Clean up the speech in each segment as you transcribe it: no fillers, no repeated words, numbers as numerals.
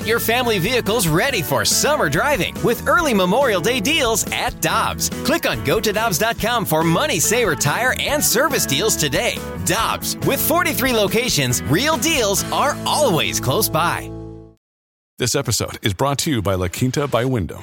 Get your family vehicles ready for summer driving with early Memorial Day deals at Dobbs. Click on GoToDobbs.com for money, saver, tire, and service deals today. Dobbs, with 43 locations, real deals are always close by. This episode is brought to you by La Quinta by Wyndham.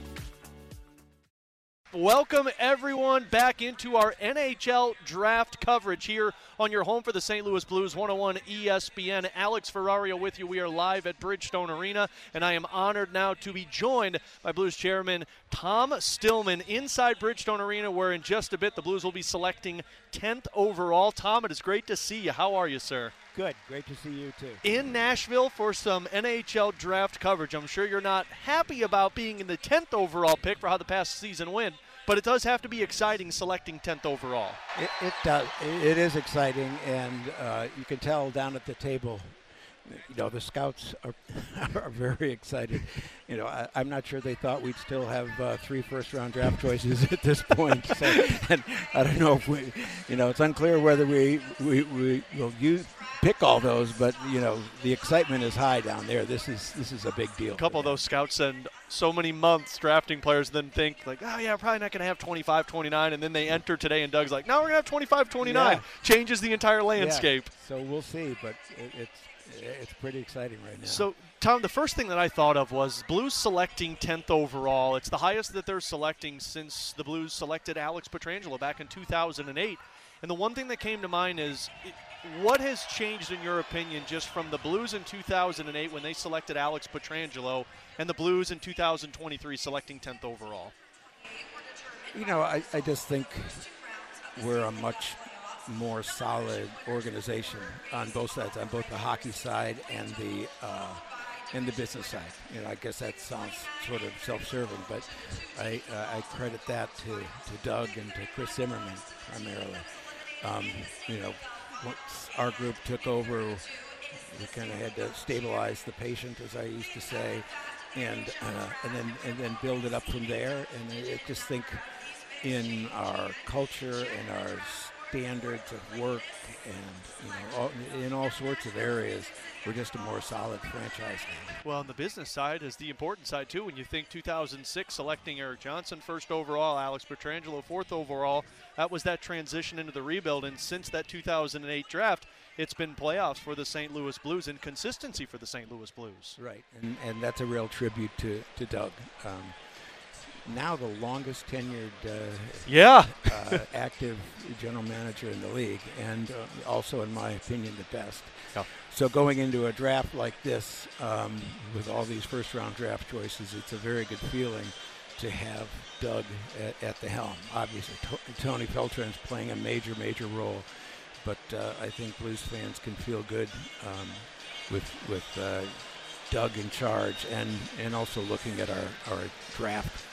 Welcome, everyone, back into our NHL draft coverage here on your home for the St. Louis Blues, 101 ESPN. Alex Ferrario with you. We are live at Bridgestone Arena, and I am honored now to be joined by Blues chairman Tom Stillman inside Bridgestone Arena, where in just a bit the Blues will be selecting 10th overall. Tom, it is great to see you. How are you, sir? Good. Great to see you, too. In Nashville for some NHL draft coverage. I'm sure you're not happy about being in the 10th overall pick for how the past season went, but it does have to be exciting selecting 10th overall. It does. It is exciting, and you can tell down at the table, you know, the scouts are very excited. You know, I'm not sure they thought we'd still have three first-round draft choices at this point. So, and I don't know if we, you know, it's unclear whether we will use pick all those, but you know, the excitement is high down there. This is a big deal. A couple of those scouts spend so many months drafting players, then think like, oh yeah, probably not gonna have 25, 29, and then they enter today, and Doug's like, no, we're gonna have 25, 29. Yeah. Changes the entire landscape. Yeah. So we'll see, but it's pretty exciting right now. So, Tom, the first thing that I thought of was Blues selecting 10th overall. It's the highest that they're selecting since the Blues selected Alex Pietrangelo back in 2008. And the one thing that came to mind is, what has changed, in your opinion, just from the Blues in 2008 when they selected Alex Pietrangelo and the Blues in 2023 selecting 10th overall? You know, I just think we're a much more solid organization on both sides, on both the hockey side and the business side. You know, I guess that sounds sort of self-serving, but I credit that to Doug and to Chris Zimmerman primarily. You know, once our group took over, we kind of had to stabilize the patient, as I used to say, and then build it up from there. And I just think in our culture and our standards of work and, you know, in all sorts of areas, we're just a more solid franchise now. Well, on the business side is the important side, too. When you think 2006, selecting Eric Johnson first overall, Alex Pietrangelo fourth overall, that was that transition into the rebuild. And since that 2008 draft, it's been playoffs for the St. Louis Blues and consistency for the St. Louis Blues. Right, and that's a real tribute to Doug. Now the longest tenured active general manager in the league, and also, in my opinion, the best. Yeah. So going into a draft like this with all these first-round draft choices, it's a very good feeling to have Doug at the helm. Obviously, Tony Peltrin is playing a major, major role, but I think Blues fans can feel good with Doug in charge, and also looking at our draft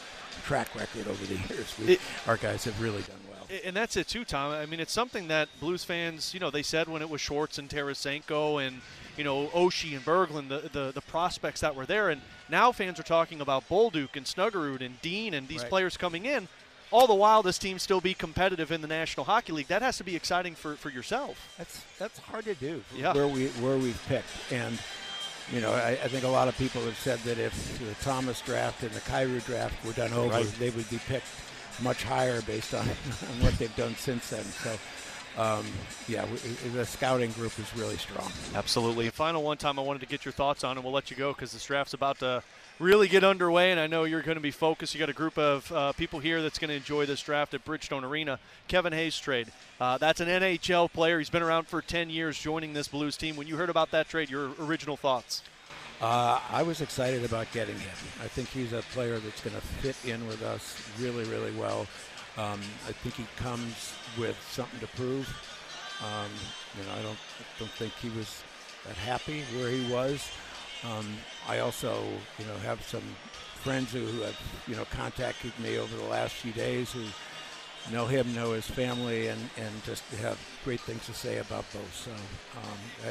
track record over the years. Our guys have really done well. And that's it too, Tom. I mean, it's something that Blues fans, you know, they said when it was Schwartz and Tarasenko and, you know, Oshie and Berglund, the prospects that were there. And now fans are talking about Bolduc and Snuggerud and Dean and these players coming in. All the while, this team still be competitive in the National Hockey League. That has to be exciting for yourself. That's hard to do where we've picked. And, you know, I think a lot of people have said that if the Thomas draft and the Kyrou draft were done over, they would be picked much higher based on what they've done since then. So, the scouting group is really strong. Absolutely. The final one, Tom, I wanted to get your thoughts on, and we'll let you go because this draft's about to really get underway, and I know you're going to be focused. You got a group of people here that's going to enjoy this draft at Bridgestone Arena. Kevin Hayes trade. That's an NHL player. He's been around for 10 years joining this Blues team. When you heard about that trade, your original thoughts? I was excited about getting him. I think he's a player that's going to fit in with us really, really well. I think he comes with something to prove. You know, I don't think he was that happy where he was. I also, you know, have some friends who have, you know, contacted me over the last few days who know him, know his family, and just have great things to say about both. So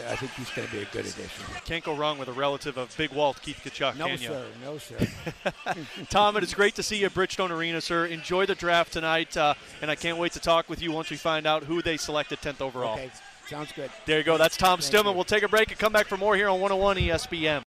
I think he's going to be a good addition. Can't go wrong with a relative of Big Walt, Keith Kachuk, can you? No, sir. No, sir. Tom, it is great to see you at Bridgestone Arena, sir. Enjoy the draft tonight, and I can't wait to talk with you once we find out who they selected 10th overall. Okay, sounds good. There you go. That's Tom Stillman. We'll take a break and come back for more here on 101 ESPN.